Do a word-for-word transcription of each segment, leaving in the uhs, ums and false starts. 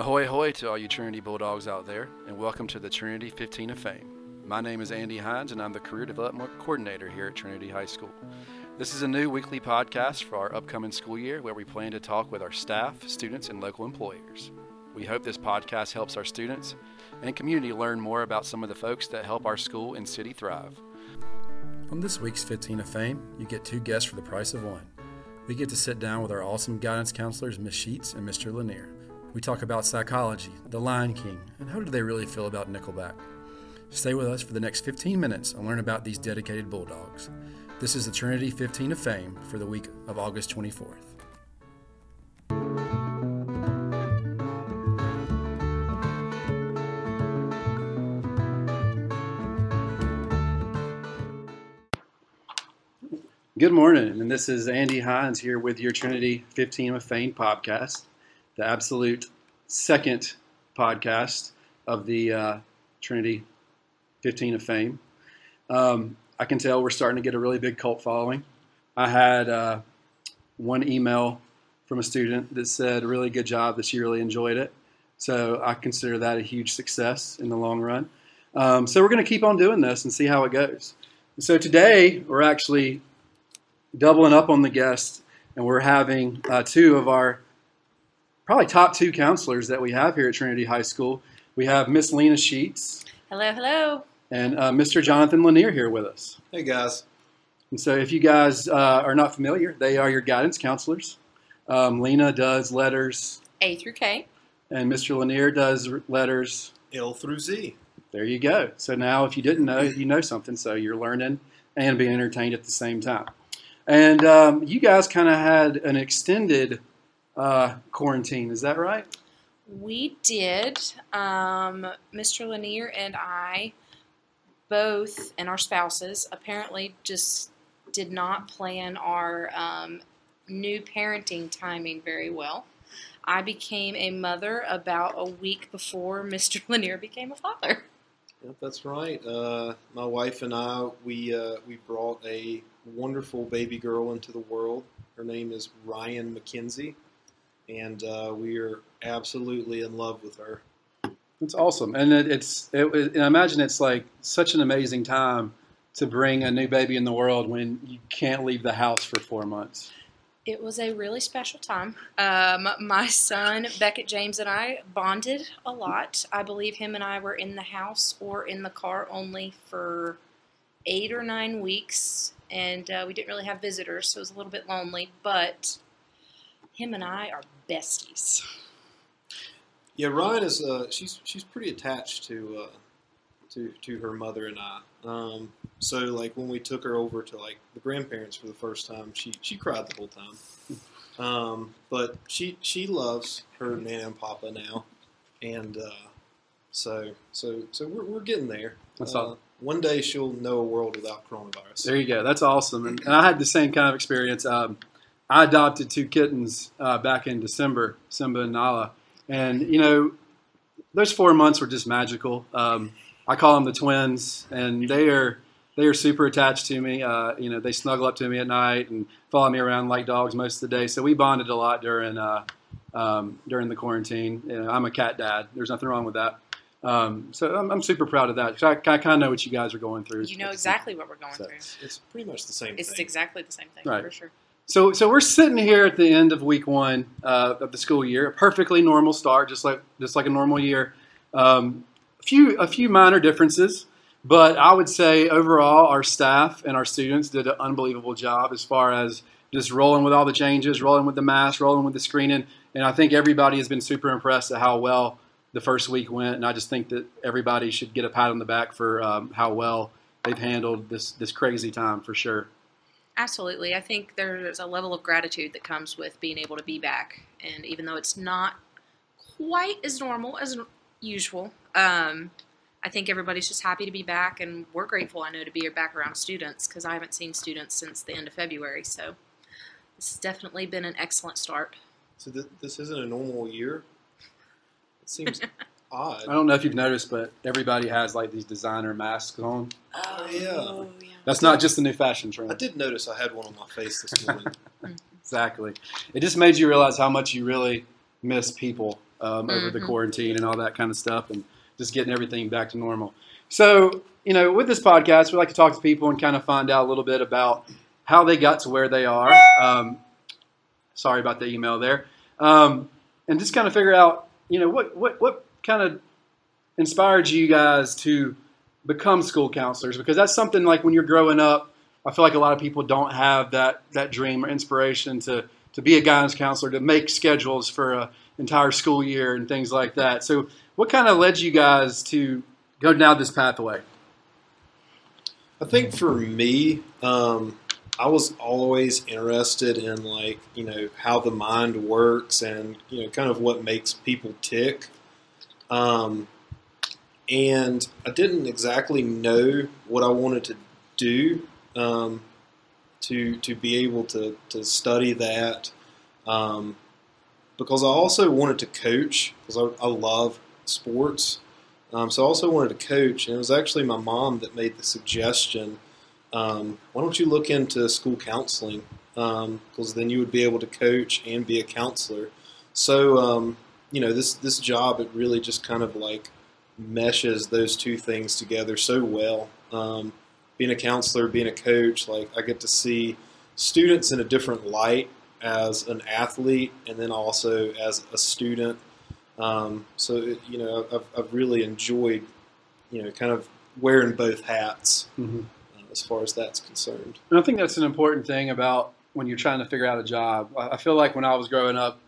Ahoy, ahoy to all you Trinity Bulldogs out there, and welcome to the Trinity fifteen of Fame. My name is Andy Hines, and I'm the Career Development Coordinator here at Trinity High School. This is a new weekly podcast for our upcoming school year where we plan to talk with our staff, students, and local employers. We hope this podcast helps our students and community learn more about some of the folks that help our school and city thrive. On this week's fifteen of Fame, you get two guests for the price of one. We get to sit down with our awesome guidance counselors, Miz Sheets and Mister Lanier. We talk about psychology, the Lion King, and how do they really feel about Nickelback. Stay with us for the next fifteen minutes and learn about these dedicated Bulldogs. This is the Trinity fifteen of Fame for the week of August twenty-fourth. Good morning, and this is Andy Hines here with your Trinity fifteen of Fame podcast, the absolute second podcast of the uh, Trinity fifteen of Fame. Um, I can tell we're starting to get a really big cult following. I had uh, one email from a student that said, really good job, that she really enjoyed it. So I consider that a huge success in the long run. Um, so we're going to keep on doing this and see how it goes. And so today we're actually doubling up on the guests, and we're having uh, two of our probably top two counselors that we have here at Trinity High School. We have Miss Lina Sheets. Hello, hello. And uh, Mister Jonathan Lanier here with us. Hey, guys. And so if you guys uh, are not familiar, they are your guidance counselors. Um, Lina does letters A through K. And Mister Lanier does letters L through Z. There you go. So now if you didn't know, you know something. So you're learning and being entertained at the same time. And um, you guys kind of had an extended uh, quarantine. Is that right? We did. Um, Mister Lanier and I both, and our spouses, apparently just did not plan our um, new parenting timing very well. I became a mother about a week before Mister Lanier became a father. Yep, that's right. Uh, my wife and I, we uh, we brought a wonderful baby girl into the world. Her name is Ryan McKenzie, and uh, we are absolutely in love with her. It's awesome, and it, it's it, it, and I imagine it's like such an amazing time to bring a new baby in the world when you can't leave the house for four months. It was a really special time. Um, my son, Beckett James, and I bonded a lot. I believe him and I were in the house or in the car only for eight or nine weeks, and uh, we didn't really have visitors, so it was a little bit lonely, but him and I are besties. Yeah, Ryan is, uh, she's she's pretty attached to, uh, to, to her mother and I. Um, so, like, when we took her over to, like, the grandparents for the first time, she, she cried the whole time. Um, but she she loves her Nana and Papa now. And uh, so so so we're we're getting there. That's uh, awesome. One day she'll know a world without coronavirus. There you go. That's awesome. And, and I had the same kind of experience. Um, I adopted two kittens uh, back in December, Simba and Nala. And, you know, those four months were just magical. Um I call them the twins, and they are they are super attached to me. Uh, you know, they snuggle up to me at night and follow me around like dogs most of the day. So we bonded a lot during uh, um, during the quarantine. You know, I'm a cat dad. There's nothing wrong with that. Um, so I'm, I'm super proud of that. I, I kind of know what you guys are going through. You know exactly what we're going so, through. It's pretty much the same it's thing. It's exactly the same thing, right. For sure. So so we're sitting here at the end of week one uh, of the school year, a perfectly normal start, just like just like a normal year. Um Few, a few minor differences, but I would say overall our staff and our students did an unbelievable job as far as just rolling with all the changes, rolling with the masks, rolling with the screening, and I think everybody has been super impressed at how well the first week went, and I just think that everybody should get a pat on the back for um, how well they've handled this, this crazy time for sure. Absolutely. I think there's a level of gratitude that comes with being able to be back, and even though it's not quite as normal as usual, Um, I think everybody's just happy to be back, and we're grateful, I know, to be back around students, because I haven't seen students since the end of February, so this has definitely been an excellent start. So th- this isn't a normal year? It seems odd. I don't know if you've noticed, but everybody has, like, these designer masks on. Oh, yeah. Oh, yeah. That's not just a new fashion trend. I did notice I had one on my face this morning. Exactly. It just made you realize how much you really miss people um, over mm-hmm. the quarantine and all that kind of stuff, and just getting everything back to normal. So, you know, with this podcast, we like to talk to people and kind of find out a little bit about how they got to where they are. Um, sorry about the email there. Um, and just kind of figure out, you know, what, what, what kind of inspired you guys to become school counselors? Because that's something like when you're growing up, I feel like a lot of people don't have that, that dream or inspiration to, to be a guidance counselor, to make schedules for an entire school year and things like that. So what kind of led you guys to go down this pathway? I think for me, um, I was always interested in, like, you know, how the mind works and, you know, kind of what makes people tick. Um, and I didn't exactly know what I wanted to do. Um, to to be able to, to study that, um, because I also wanted to coach, because I, I love sports, um, so I also wanted to coach, and it was actually my mom that made the suggestion, um, why don't you look into school counseling, um, because then you would be able to coach and be a counselor. So, um, you know, this, this job, it really just kind of like meshes those two things together so well. Um, Being a counselor, being a coach, like I get to see students in a different light as an athlete and then also as a student. Um, so, it, you know, I've, I've really enjoyed, you know, kind of wearing both hats mm-hmm. uh, as far as that's concerned. And I think that's an important thing about when you're trying to figure out a job. I feel like when I was growing up,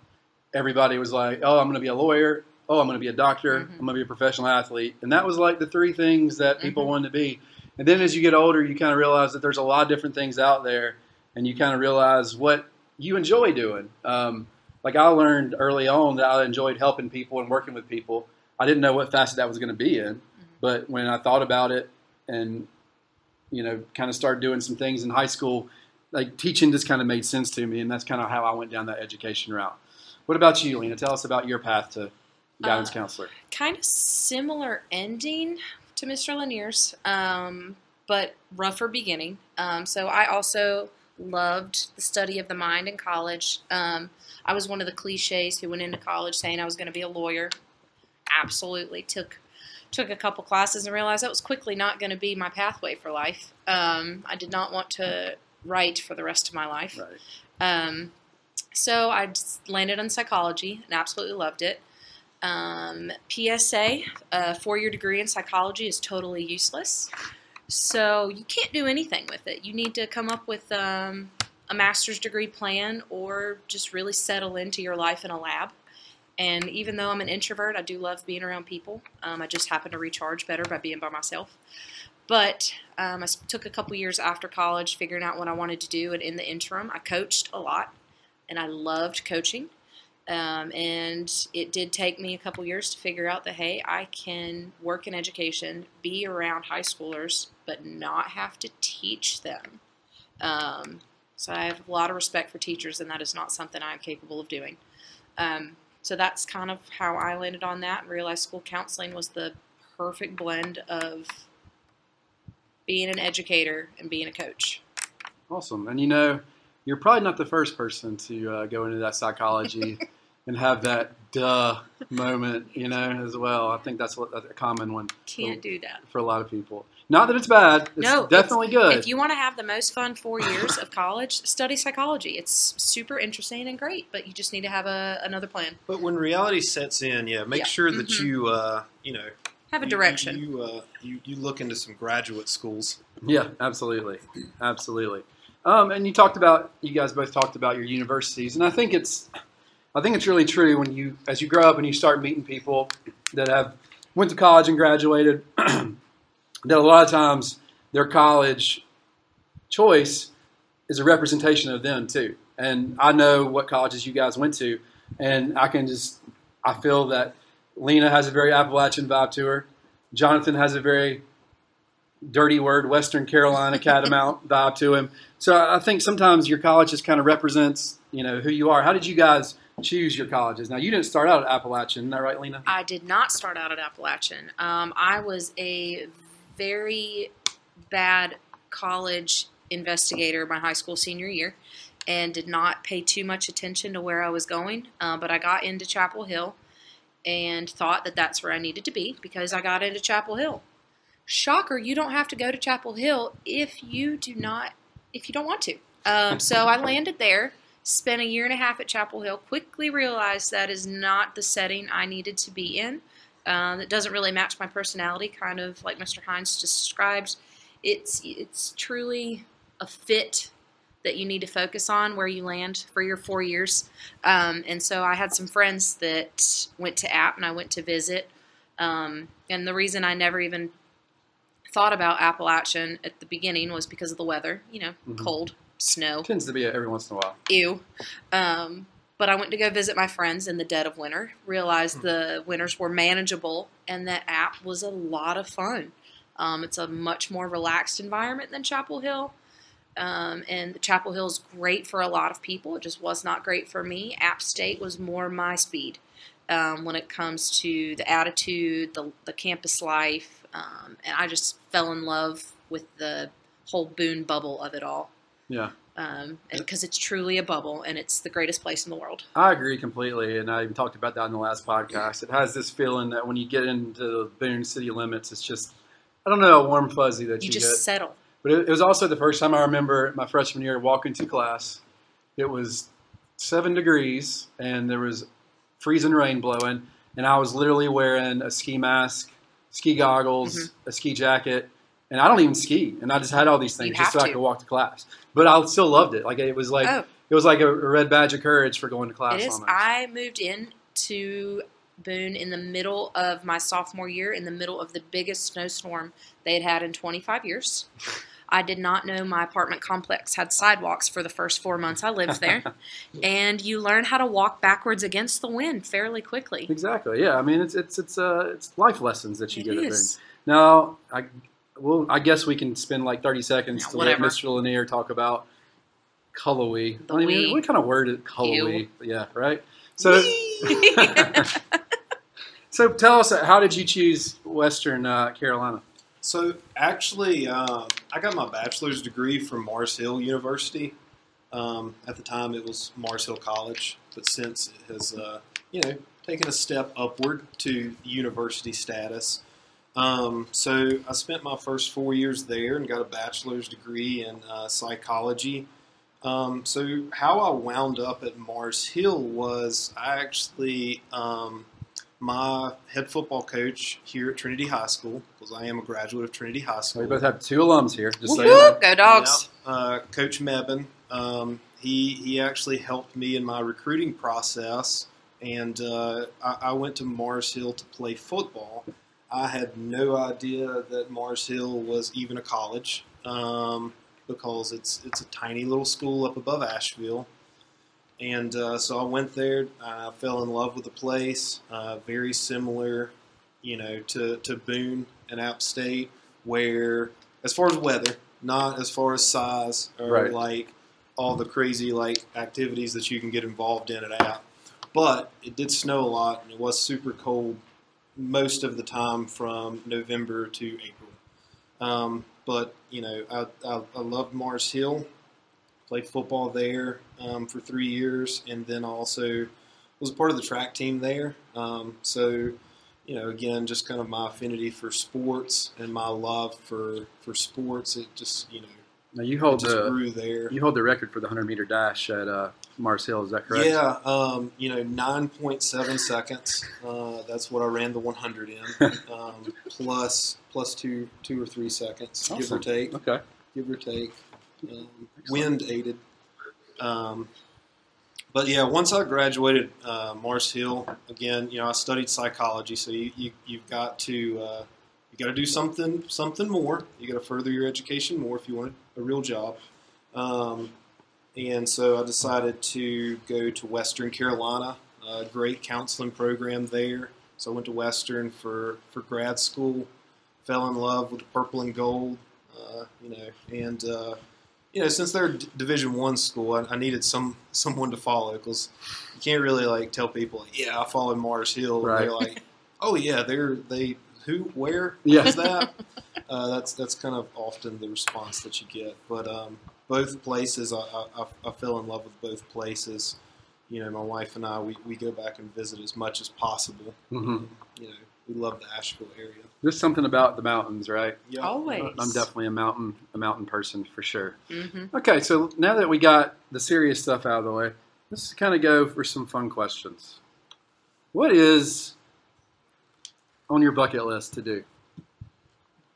everybody was like, oh, I'm going to be a lawyer. Oh, I'm going to be a doctor. Mm-hmm. I'm going to be a professional athlete. And that was like the three things that people mm-hmm. wanted to be. And then as you get older, you kind of realize that there's a lot of different things out there, and you kind of realize what you enjoy doing. Um, like I learned early on that I enjoyed helping people and working with people. I didn't know what facet that was going to be in, mm-hmm. but when I thought about it and, you know, kind of started doing some things in high school, like teaching just kind of made sense to me, and that's kind of how I went down that education route. What about you, Lina? Tell us about your path to guidance uh, counselor. Kind of similar ending to Mister Lanier's, um, but rougher beginning. Um, so I also loved the study of the mind in college. Um, I was one of the cliches who went into college saying I was going to be a lawyer. Absolutely. Took took a couple classes and realized that was quickly not going to be my pathway for life. Um, I did not want to write for the rest of my life. Right. Um, so I just landed on psychology and absolutely loved it. Um, P S A, a four-year degree in psychology is totally useless, so you can't do anything with it. You need to come up with um, a master's degree plan or just really settle into your life in a lab. And even though I'm an introvert, I do love being around people. Um, I just happen to recharge better by being by myself. But um, I took a couple years after college figuring out what I wanted to do, and in the interim, I coached a lot, and I loved coaching. Um, and it did take me a couple years to figure out that, hey, I can work in education, be around high schoolers, but not have to teach them. Um, so I have a lot of respect for teachers, and that is not something I'm capable of doing. Um, so that's kind of how I landed on that and realized school counseling was the perfect blend of being an educator and being a coach. Awesome. And, you know, you're probably not the first person to uh, go into that psychology and have that duh moment, you know, as well. I think that's what, a common one. Can't for, do that. For a lot of people. Not that it's bad. It's no, definitely it's, good. If you want to have the most fun four years of college, study psychology. It's super interesting and great, but you just need to have a, another plan. But when reality sets in, yeah, make yeah. sure that mm-hmm. you, uh, you know. Have a you, direction. You, uh, you, you look into some graduate schools. Yeah, absolutely. Absolutely. Um, and you talked about, you guys both talked about your universities, and I think it's, I think it's really true when you, as you grow up and you start meeting people that have went to college and graduated, that a lot of times their college choice is a representation of them too. And I know what colleges you guys went to, and I can just, I feel that Lina has a very Appalachian vibe to her. Jonathan has a very dirty word, Western Carolina Catamount vibe to him. So I think sometimes your college just kind of represents, you know, who you are. How did you guys choose your colleges? Now, you didn't start out at Appalachian, isn't that right, Lina? I did not start out at Appalachian. Um, I was a very bad college investigator my high school senior year and did not pay too much attention to where I was going. Uh, but I got into Chapel Hill and thought that that's where I needed to be because I got into Chapel Hill. Shocker, you don't have to go to Chapel Hill if you do not, if you don't want to. Um, so I landed there, spent a year and a half at Chapel Hill, quickly realized that is not the setting I needed to be in. Uh, that doesn't really match my personality, kind of like Mister Hines just described. It's it's truly a fit that you need to focus on where you land for your four years. Um, and so I had some friends that went to App and I went to visit. Um, and the reason I never even thought about Appalachian at the beginning was because of the weather, you know, mm-hmm. cold, snow. Tends to be every once in a while. Ew. Um, but I went to go visit my friends in the dead of winter, realized mm-hmm. the winters were manageable and that App was a lot of fun. Um, it's a much more relaxed environment than Chapel Hill. Um, and Chapel Hill is great for a lot of people. It just was not great for me. App State was more my speed um, when it comes to the attitude, the, the campus life, um, and I just fell in love with the whole Boone bubble of it all. Yeah. Um, and because it's truly a bubble, and it's the greatest place in the world. I agree completely, and I even talked about that in the last podcast. It has this feeling that when you get into the Boone city limits, it's just, I don't know, a warm fuzzy that you, you just get. Settle. But it was also the first time I remember my freshman year walking to class. It was seven degrees, and there was freezing rain blowing, and I was literally wearing a ski mask, ski goggles, mm-hmm. a ski jacket, and I don't even ski. And I just had all these things just so to. I could walk to class. But I still loved it. Like it was like oh. it was like a red badge of courage for going to class. It is. Almost. I moved in to Boone in the middle of my sophomore year, in the middle of the biggest snowstorm they had had in twenty-five years. I did not know my apartment complex had sidewalks for the first four months I lived there. And you learn how to walk backwards against the wind fairly quickly. Exactly. Yeah. I mean, it's it's it's uh it's life lessons that you it get is. At Boone. Now, I well, I guess we can spend like thirty seconds yeah, to whatever. Let Mister Lanier talk about Cullowhee. I mean, wee. What kind of word is Cullowhee? Yeah. Right. So. So tell us, how did you choose Western uh, Carolina? So actually, uh, I got my bachelor's degree from Mars Hill University. Um, at the time, it was Mars Hill College, but since it has, uh, you know, taken a step upward to university status. Um, so I spent my first four years there and got a bachelor's degree in uh, psychology. Um, so how I wound up at Mars Hill was I actually... Um, My head football coach here at Trinity High School, because I am a graduate of Trinity High School. We both have two alums here. Just whoop, whoop, go Dogs! Yeah, uh, Coach Mebane, um, he he actually helped me in my recruiting process, and uh, I, I went to Mars Hill to play football. I had no idea that Mars Hill was even a college, um, because it's it's a tiny little school up above Asheville. And uh, so I went there, I fell in love with the place, uh, very similar, you know, to, to Boone and App State, where, as far as weather, not as far as size or, right. like, all the crazy, like, activities that you can get involved in at App. But it did snow a lot, and it was super cold most of the time from November to April. Um, but, you know, I, I, I loved Mars Hill. Played football there um, for three years, and then also was part of the track team there. Um, so, you know, again, just kind of my affinity for sports and my love for, for sports. It just, you know, now you hold just the, grew there. You hold the record for the hundred-meter dash at uh, Mars Hill, is that correct? Yeah, um, you know, nine point seven seconds. Uh, that's what I ran the one hundred in, um, plus, plus two, two or three seconds, awesome. give or take. Okay. Give or take. Um, wind aided. Um, but yeah, once I graduated uh, Mars Hill, again, you know, I studied psychology, so you, you, you've got to uh, you got to do something something more. You got to further your education more if you want a real job. Um, and so I decided to go to Western Carolina, a great counseling program there. So I went to Western for, for grad school, fell in love with the purple and gold, uh, you know, and uh, you know, since they're a Division One school, I, I needed some someone to follow, because you can't really like tell people, yeah, I followed Mars Hill. Right. And they're like, oh yeah, they're they who where yeah. is that? uh, that's that's kind of often the response that you get. But um, both places, I, I I fell in love with both places. you know, my wife and I, we, we go back and visit as much as possible. Mm-hmm. And, you know, we love the Asheville area. There's something about the mountains, right? Yeah. Always. I'm definitely a mountain a mountain person for sure. Mm-hmm. Okay, so now that we got the serious stuff out of the way, let's kind of go for some fun questions. What is on your bucket list to do?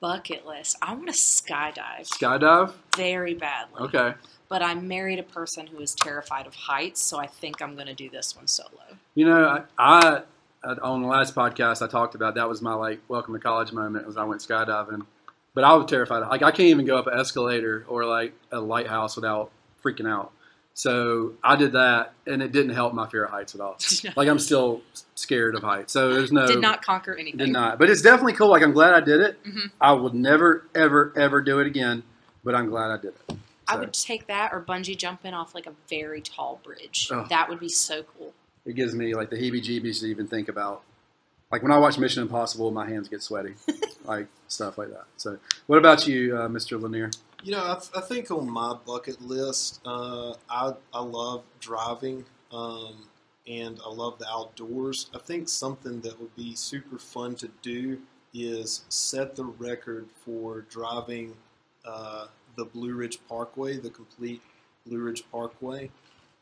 Bucket list. I want to skydive. Skydive? Very badly. Okay. But I married a person who is terrified of heights, so I think I'm going to do this one solo. You know, I, I on the last podcast I talked about, that was my, like, welcome to college moment, was I went skydiving. But I was terrified. Like, I can't even go up an escalator or, like, a lighthouse without freaking out. So I did that, and it didn't help my fear of heights at all. No. Like, I'm still scared of heights. So there's no... Did not conquer anything. Did not. But it's definitely cool. Like, I'm glad I did it. Mm-hmm. I would never, ever, ever do it again, but I'm glad I did it. So. I would take that or bungee jumping off, like, a very tall bridge. Oh. That would be so cool. It gives me, like, the heebie-jeebies to even think about. Like, when I watch Mission Impossible, my hands get sweaty. Like, stuff like that. So what about you, uh, Mister Lanier? You know, I, th- I think on my bucket list, uh, I I love driving, um, and I love the outdoors. I think something that would be super fun to do is set the record for driving uh, the Blue Ridge Parkway, the complete Blue Ridge Parkway.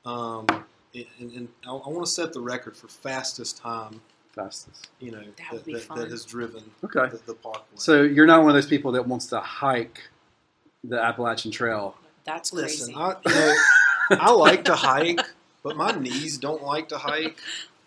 Um, and, and I, I want to set the record for fastest time. Fastest. You know, that, that, that, that has driven okay. the, the parkway. So you're not one of those people that wants to hike the Appalachian Trail. That's crazy. Listen, I, you know, I like to hike, but my knees don't like to hike.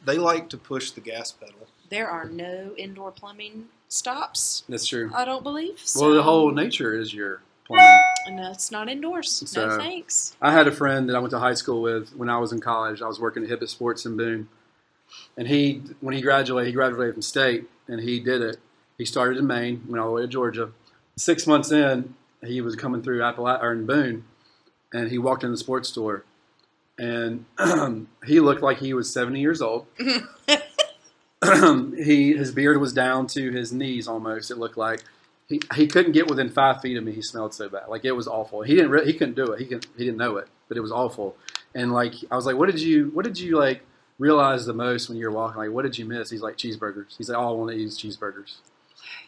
They like to push the gas pedal. There are no indoor plumbing stops. That's true. I don't believe. So. Well, the whole nature is your plumbing. No, it's not indoors. So, no thanks. I had a friend that I went to high school with when I was in college. I was working at Hibbett Sports in Boone. And he, when he graduated, he graduated from state, and he did it. He started in Maine, went all the way to Georgia. Six months in, he was coming through Appala- or in Boone, and he walked in the sports store, and he looked like he was seventy years old. he his beard was down to his knees almost. It looked like he he couldn't get within five feet of me. He smelled so bad, like it was awful. He didn't re- he couldn't do it. He couldn't, he didn't know it, but it was awful. And like I was like, what did you what did you like realize the most when you were walking? Like, what did you miss? He's like, cheeseburgers. He's like, oh, I want to eat cheeseburgers.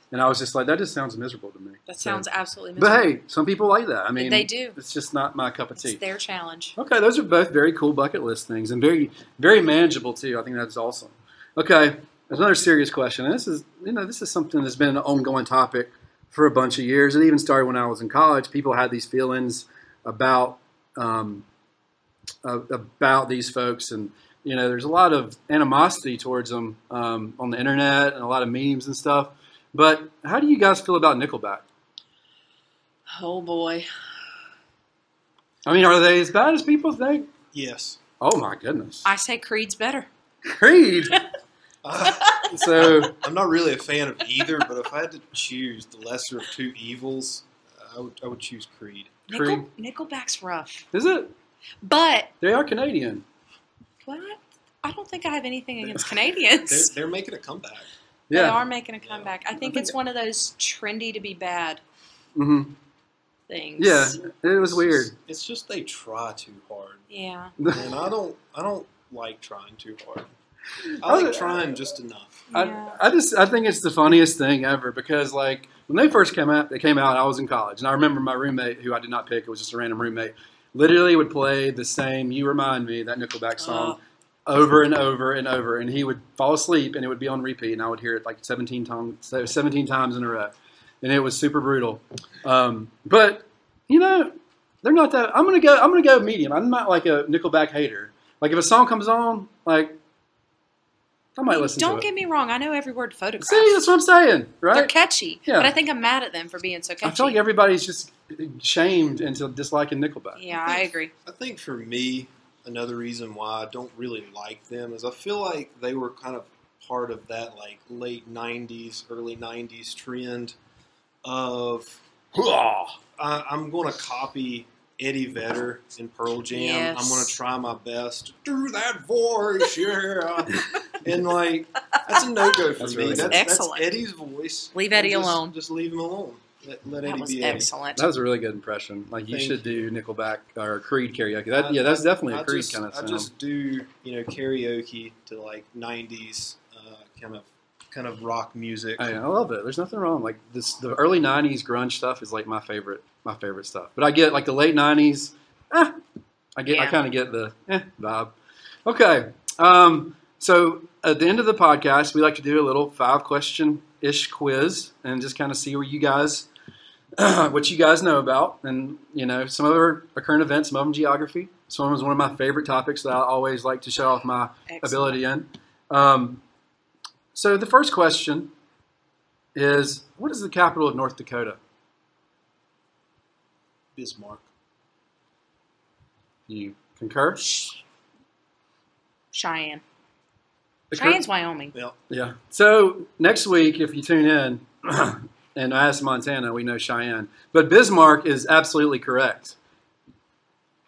And I was just like, that just sounds miserable to me. That sounds so, absolutely miserable. But hey, some people like that. I mean, they do. It's just not my cup of tea. It's their challenge. Okay, those are both very cool bucket list things and very, very manageable too. I think that's awesome. Okay, another serious question. And this is, you know, this is something that's been an ongoing topic for a bunch of years. It even started when I was in college. People had these feelings about um, uh, about these folks, and you know, there's a lot of animosity towards them um, on the internet and a lot of memes and stuff. But how do you guys feel about Nickelback? Oh, boy. I mean, are they as bad as people think? Yes. Oh, my goodness. I say Creed's better. Creed? uh, so I'm not really a fan of either, but if I had to choose the lesser of two evils, I would, I would choose Creed. Nickel, Creed. Nickelback's rough. Is it? But. They are Canadian. What? I don't think I have anything against Canadians. they're, they're making a comeback. Yeah. They are making a comeback. Yeah. I, think I think it's it, one of those trendy to be bad mm-hmm. things. Yeah, it was it's weird. Just, it's just they try too hard. Yeah, and I don't, I don't like trying too hard. I like I, trying I, just enough. I, yeah. I just, I think it's the funniest thing ever because, like, when they first came out, they came out. I was in college, and I remember my roommate, who I did not pick, it was just a random roommate, literally would play the same "You Remind Me" that Nickelback song. Uh. Over and over and over, and he would fall asleep, and it would be on repeat, and I would hear it like seventeen times, seventeen times in a row, and it was super brutal. Um, but you know, they're not that. I'm gonna go. I'm gonna go medium. I'm not like a Nickelback hater. Like if a song comes on, like I might listen. Don't to it. Don't get me wrong. I know every word photograph. See, that's what I'm saying. Right? They're catchy. Yeah. But I think I'm mad at them for being so catchy. I feel like everybody's just shamed into disliking Nickelback. Yeah, I, think, I agree. I think for me. Another reason why I don't really like them is I feel like they were kind of part of that like late nineties, early nineties trend of I, I'm going to copy Eddie Vedder in Pearl Jam. Yes. I'm going to try my best. Do that voice, yeah. And like, that's a no-go for that's me. Really that's, that's Eddie's voice. Leave Eddie just, alone. Just leave him alone. Let, let that was be excellent. A, that was a really good impression. Like you Thank should do Nickelback or Creed karaoke. That, I, yeah, that's definitely I a Creed just, kind of sound. I just do you know karaoke to like nineties uh, kind of kind of rock music. I, I love it. There's nothing wrong. Like this, the early nineties grunge stuff is like my favorite, my favorite stuff. But I get like the late nineties. Eh, I get, yeah. I kind of get the eh, vibe. Okay, um, so at the end of the podcast, we like to do a little five question ish quiz and just kind of see where you guys, what you guys know about, and you know some of our current events, some of them geography. This one was one of my favorite topics that I always like to show off my Excellent. ability in. Um, so the first question is, what is the capital of North Dakota? Bismarck. You concur? Cheyenne. The Cheyenne's cur- Wyoming. Yeah. yeah. So next week, if you tune in, and I asked Montana, we know Cheyenne. But Bismarck is absolutely correct.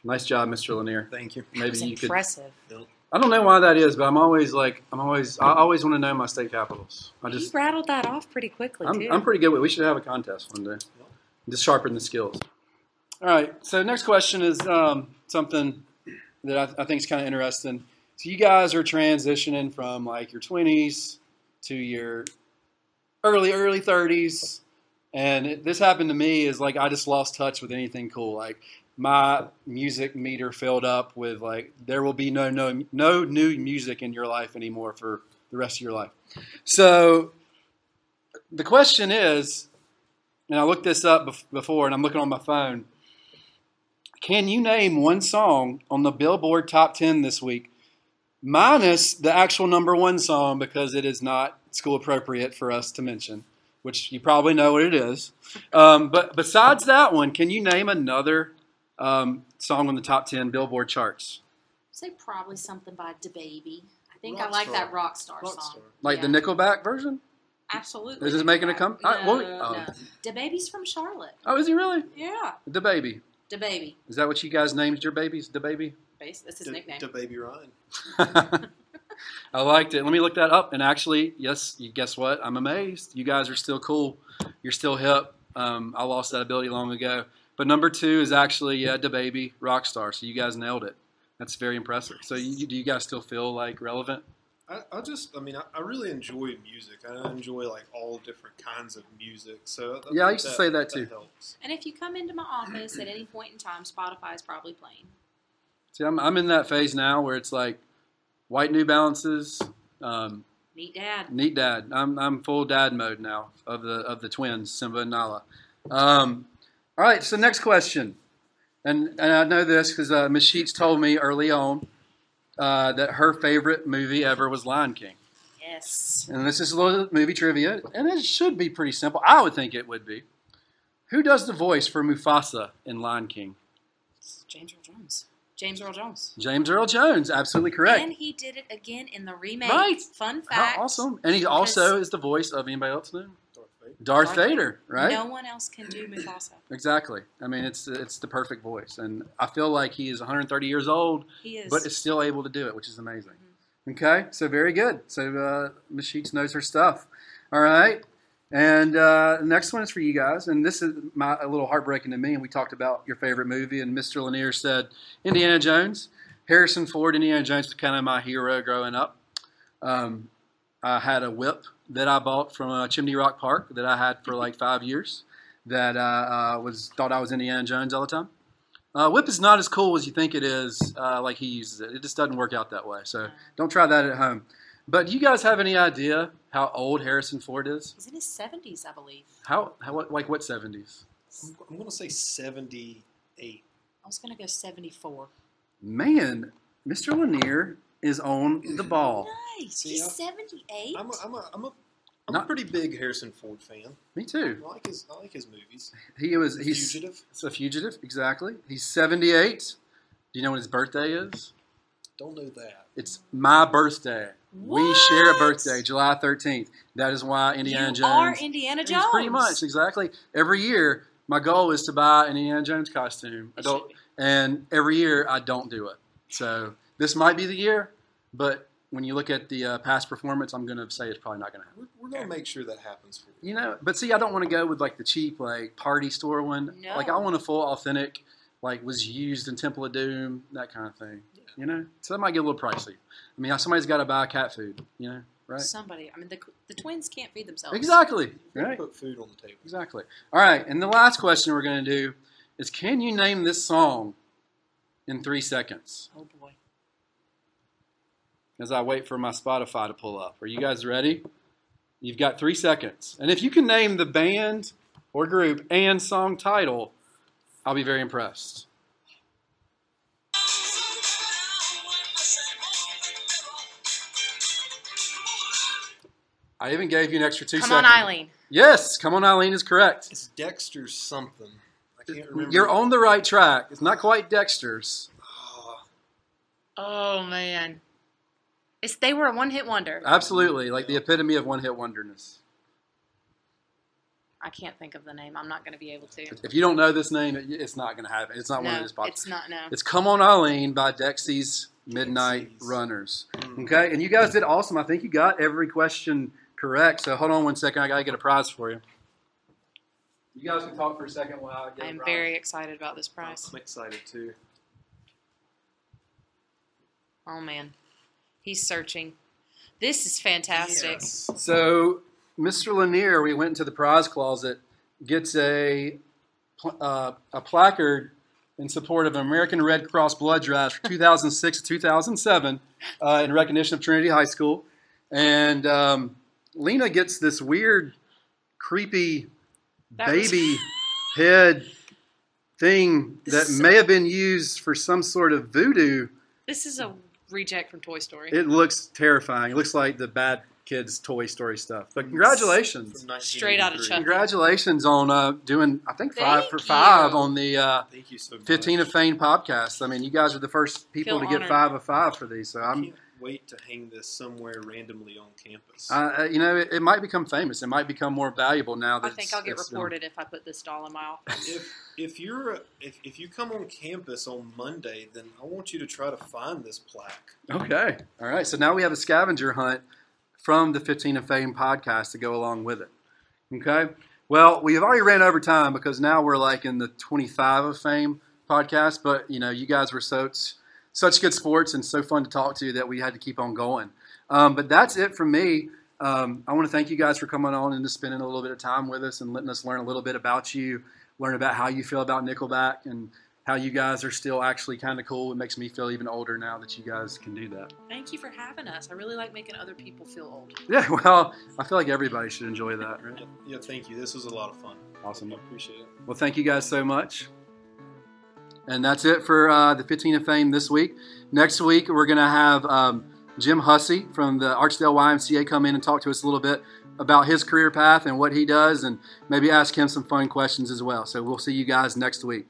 Nice job, Mister Lanier. Thank you. Maybe you impressive. Could, I don't know why that is, but I'm always like, I'm always, I always want to know my state capitals. I just you rattled that off pretty quickly, I'm, too. I'm pretty good with it. We should have a contest one day. Yep. Just sharpen the skills. All right. So next question is um, something that I, th- I think is kind of interesting. So you guys are transitioning from like your twenties to your early, early thirties. And it, this happened to me is like I just lost touch with anything cool. Like my music meter filled up with like there will be no no no new music in your life anymore for the rest of your life. So the question is, and I looked this up bef- before and I'm looking on my phone. Can you name one song on the Billboard Top ten this week? Minus the actual number one song because it is not school appropriate for us to mention, which you probably know what it is. Um, but besides that one, can you name another um, song on the top ten Billboard charts? I'd say probably something by DaBaby. I think rock I like star. that rock star rock song. Star. Like yeah. the Nickelback version? Absolutely. Is this making a comeback? No, right, well, no. Oh. DaBaby's from Charlotte. Oh, is he really? Yeah. DaBaby. DaBaby. Is that what you guys named your babies? DaBaby? Base. That's his da, nickname. DaBaby Ryan. I liked it. Let me look that up. And actually, yes, you guess what? I'm amazed. You guys are still cool. You're still hip. Um, I lost that ability long ago. But number two is actually, yeah, DaBaby Rockstar. So you guys nailed it. That's very impressive. Nice. So you, do you guys still feel like relevant? I, I just, I mean, I, I really enjoy music. I enjoy like all different kinds of music. So I yeah, I used that, to say that, that too. Helps. And if you come into my office at any point in time, Spotify is probably playing. See, I'm I'm in that phase now where it's like white New Balances. Um, neat dad. Neat dad. I'm I'm full dad mode now of the of the twins, Simba and Nala. Um, all right, so next question. And and I know this because uh, Miz Sheets told me early on uh, that her favorite movie ever was Lion King. Yes. And this is a little movie trivia, and it should be pretty simple. I would think it would be. Who does the voice for Mufasa in Lion King? It's James Earl Jones. James Earl Jones. James Earl Jones, absolutely correct. And he did it again in the remake. Right. Fun fact. How awesome. And he also is the voice of anybody else know? Darth Vader. Darth, Darth Vader, Vader, right? No one else can do Mufasa. Exactly. I mean, it's it's the perfect voice. And I feel like he is one hundred thirty years old, he is. But is still able to do it, which is amazing. Mm-hmm. Okay, so very good. So uh, Miz Sheets knows her stuff. All right. And uh, the next one is for you guys, and this is my, a little heartbreaking to me, and we talked about your favorite movie, and Mister Lanier said Indiana Jones. Harrison Ford, Indiana Jones was kind of my hero growing up. Um, I had a whip that I bought from uh, Chimney Rock Park that I had for like five years that I uh, was thought I was Indiana Jones all the time. Uh, whip is not as cool as you think it is uh, like he uses it. It just doesn't work out that way, so don't try that at home. But do you guys have any idea how old Harrison Ford is? He's in his seventies, I believe. How? How? Like what seventies? I'm, I'm going to say seventy-eight. I was going to go seventy-four. Man, Mister Lanier is on the ball. Nice. He's yeah. seventy-eight? I'm a, I'm a, I'm a, I'm Not, a pretty big Harrison Ford fan. Me too. I like his, I like his movies. He was, he's, Fugitive. It's a Fugitive, exactly. He's seventy-eight. Do you know when his birthday is? Don't know that. It's my birthday. What? We share a birthday, July thirteenth. That is why Indiana you Jones. Are Indiana Jones. Pretty much, exactly. Every year, my goal is to buy an Indiana Jones costume. Adult, and every year, I don't do it. So this might be the year, but when you look at the uh, past performance, I'm going to say it's probably not going to happen. We're, we're going to make sure that happens for you. You know, but see, I don't want to go with like the cheap like party store one. No. Like I want a full authentic, like was used in Temple of Doom, that kind of thing. Yeah. You know, so that might get a little pricey. I mean, somebody's got to buy cat food. You know, right? Somebody. I mean, the the twins can't feed themselves. Exactly. Right. Put food on the table. Exactly. All right, and the last question we're going to do is: can you name this song in three seconds? Oh boy. As I wait for my Spotify to pull up. Are you guys ready? You've got three seconds. And if you can name the band or group and song title, I'll be very impressed. I even gave you an extra two seconds. Come on, Eileen. Yes, Come on, Eileen is correct. It's Dexter's something. I can't remember. You're on the right track. It's not quite Dexter's. Oh, oh man. It's, they were a one-hit wonder. Absolutely, like the epitome of one-hit wonderness. I can't think of the name. I'm not going to be able to. If you don't know this name, it's not going to happen. It's not no, one of those popular. It's not, no. It's Come On Eileen by Dexys Midnight Dexys. Runners. Mm. Okay, and you guys did awesome. I think you got every question correct. So hold on one second. I got to get a prize for you. You guys can talk for a second while I get I'm a prize. I'm very excited about this prize. I'm excited, too. Oh, man. He's searching. This is fantastic. Yes. So, Mister Lanier, we went into the prize closet, gets a uh, a placard in support of an American Red Cross blood drive for two thousand six to two thousand seven uh, in recognition of Trinity High School. And um, Lina gets this weird, creepy that baby was... head thing that this may a... have been used for some sort of voodoo. This is a reject from Toy Story. It looks terrifying. It looks like the bad kids' Toy Story stuff. But congratulations. Straight out of Chucky. Congratulations on uh, doing, I think, five Thank for five you. on the uh, Thank you so much. fifteen of Fame podcast. I mean, you guys are the first people Feel to honored. get five of five for these. So I'm I can't wait to hang this somewhere randomly on campus. Uh, you know, it, it might become famous. It might become more valuable now. That I think I'll get reported um, if I put this doll in my office. If, if you're if if you come on campus on Monday, then I want you to try to find this plaque. Okay. All right. So now we have a scavenger hunt from the fifteen of Fame podcast to go along with it. Okay. Well, we've already ran over time because now we're like in the twenty-five of Fame podcast. But you know, you guys were so. Such good sports and so fun to talk to that we had to keep on going. Um, but that's it from me. Um, I want to thank you guys for coming on and just spending a little bit of time with us and letting us learn a little bit about you, learn about how you feel about Nickelback and how you guys are still actually kind of cool. It makes me feel even older now that you guys can do that. Thank you for having us. I really like making other people feel old. Yeah, well, I feel like everybody should enjoy that, right? Yeah, thank you. This was a lot of fun. Awesome. I appreciate it. Well, thank you guys so much. And that's it for uh, the fifteen of Fame this week. Next week, we're going to have um, Jim Hussey from the Archdale Y M C A come in and talk to us a little bit about his career path and what he does, and maybe ask him some fun questions as well. So we'll see you guys next week.